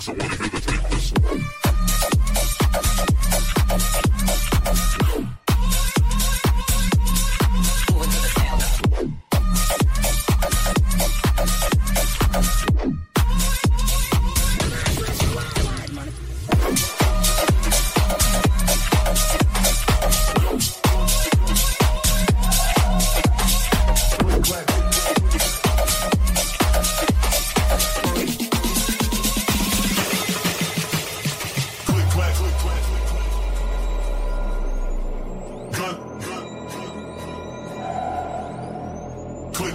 Switchy.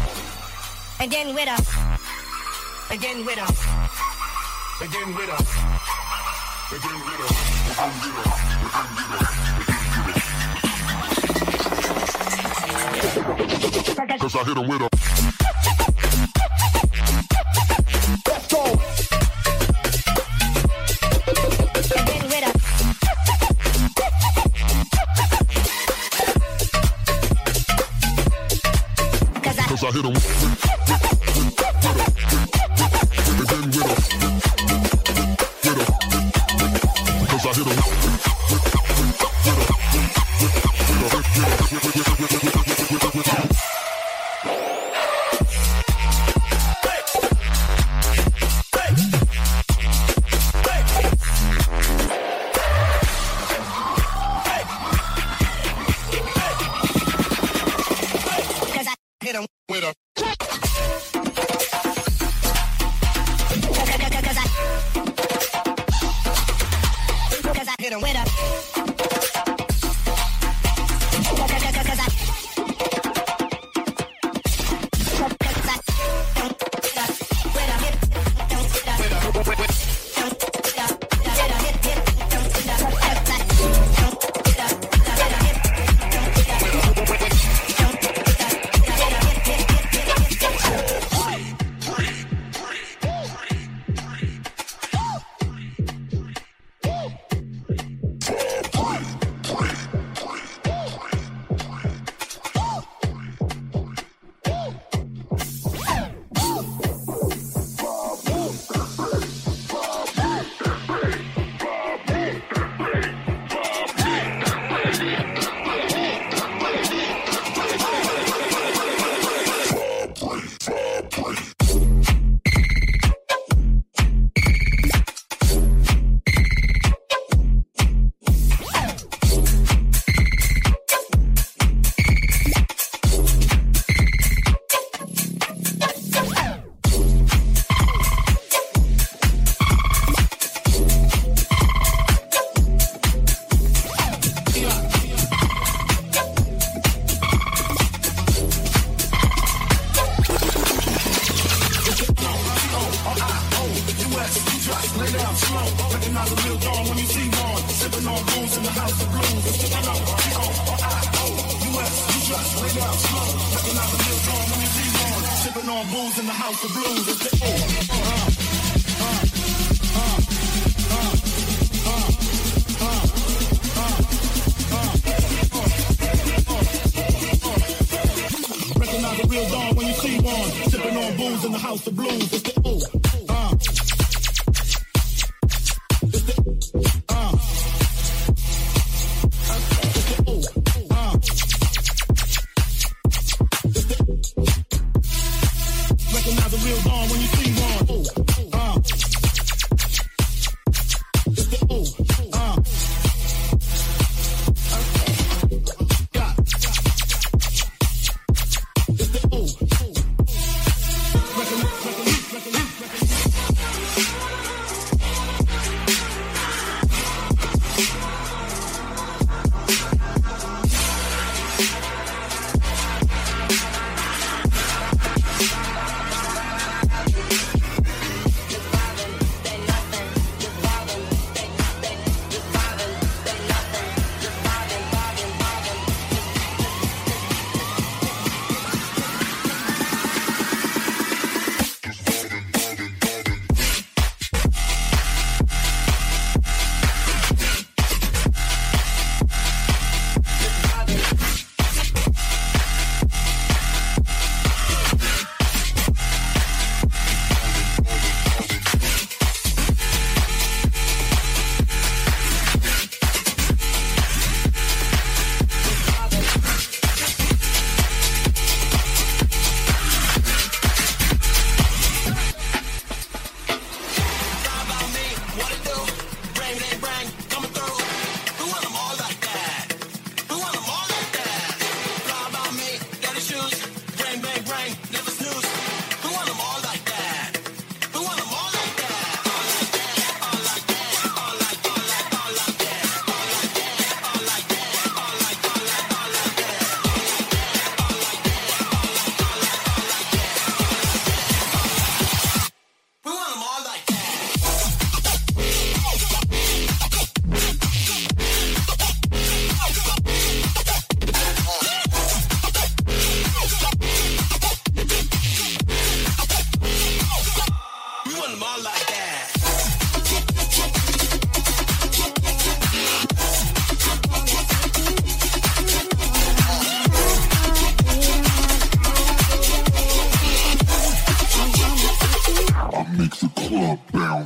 Cause I hit him with a, again with a, again with a, again with a, again with a. Cause I hit him with a. Let's go. Cause I hit him. get a winner.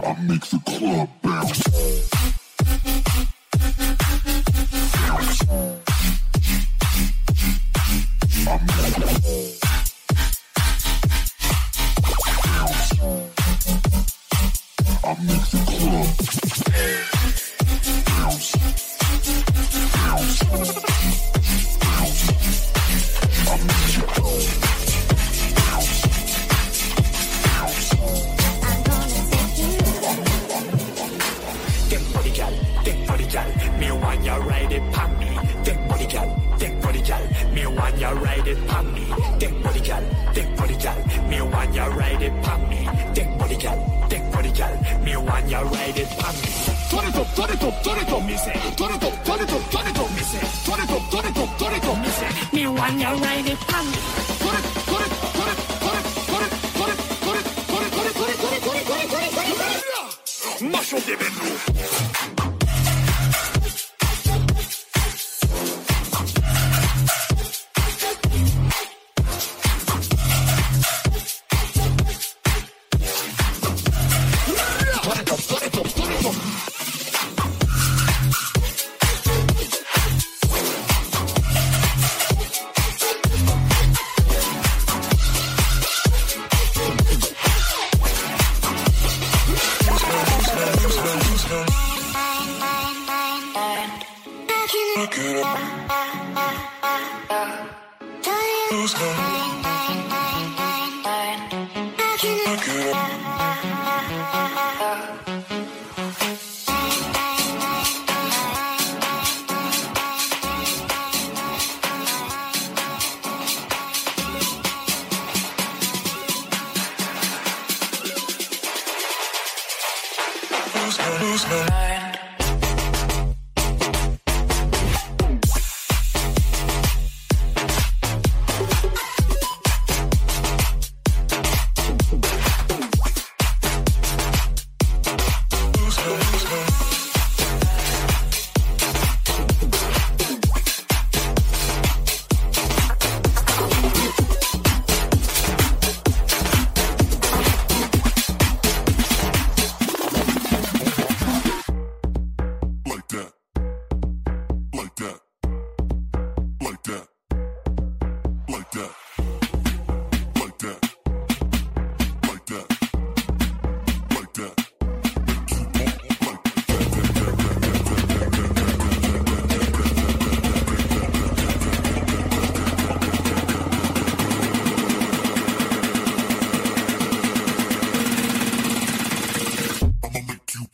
I make the club bounce.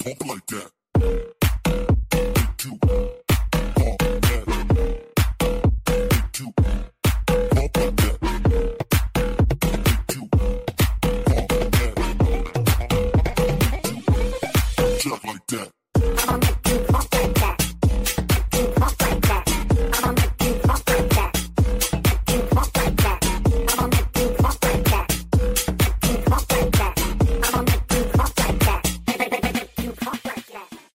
Pump like that.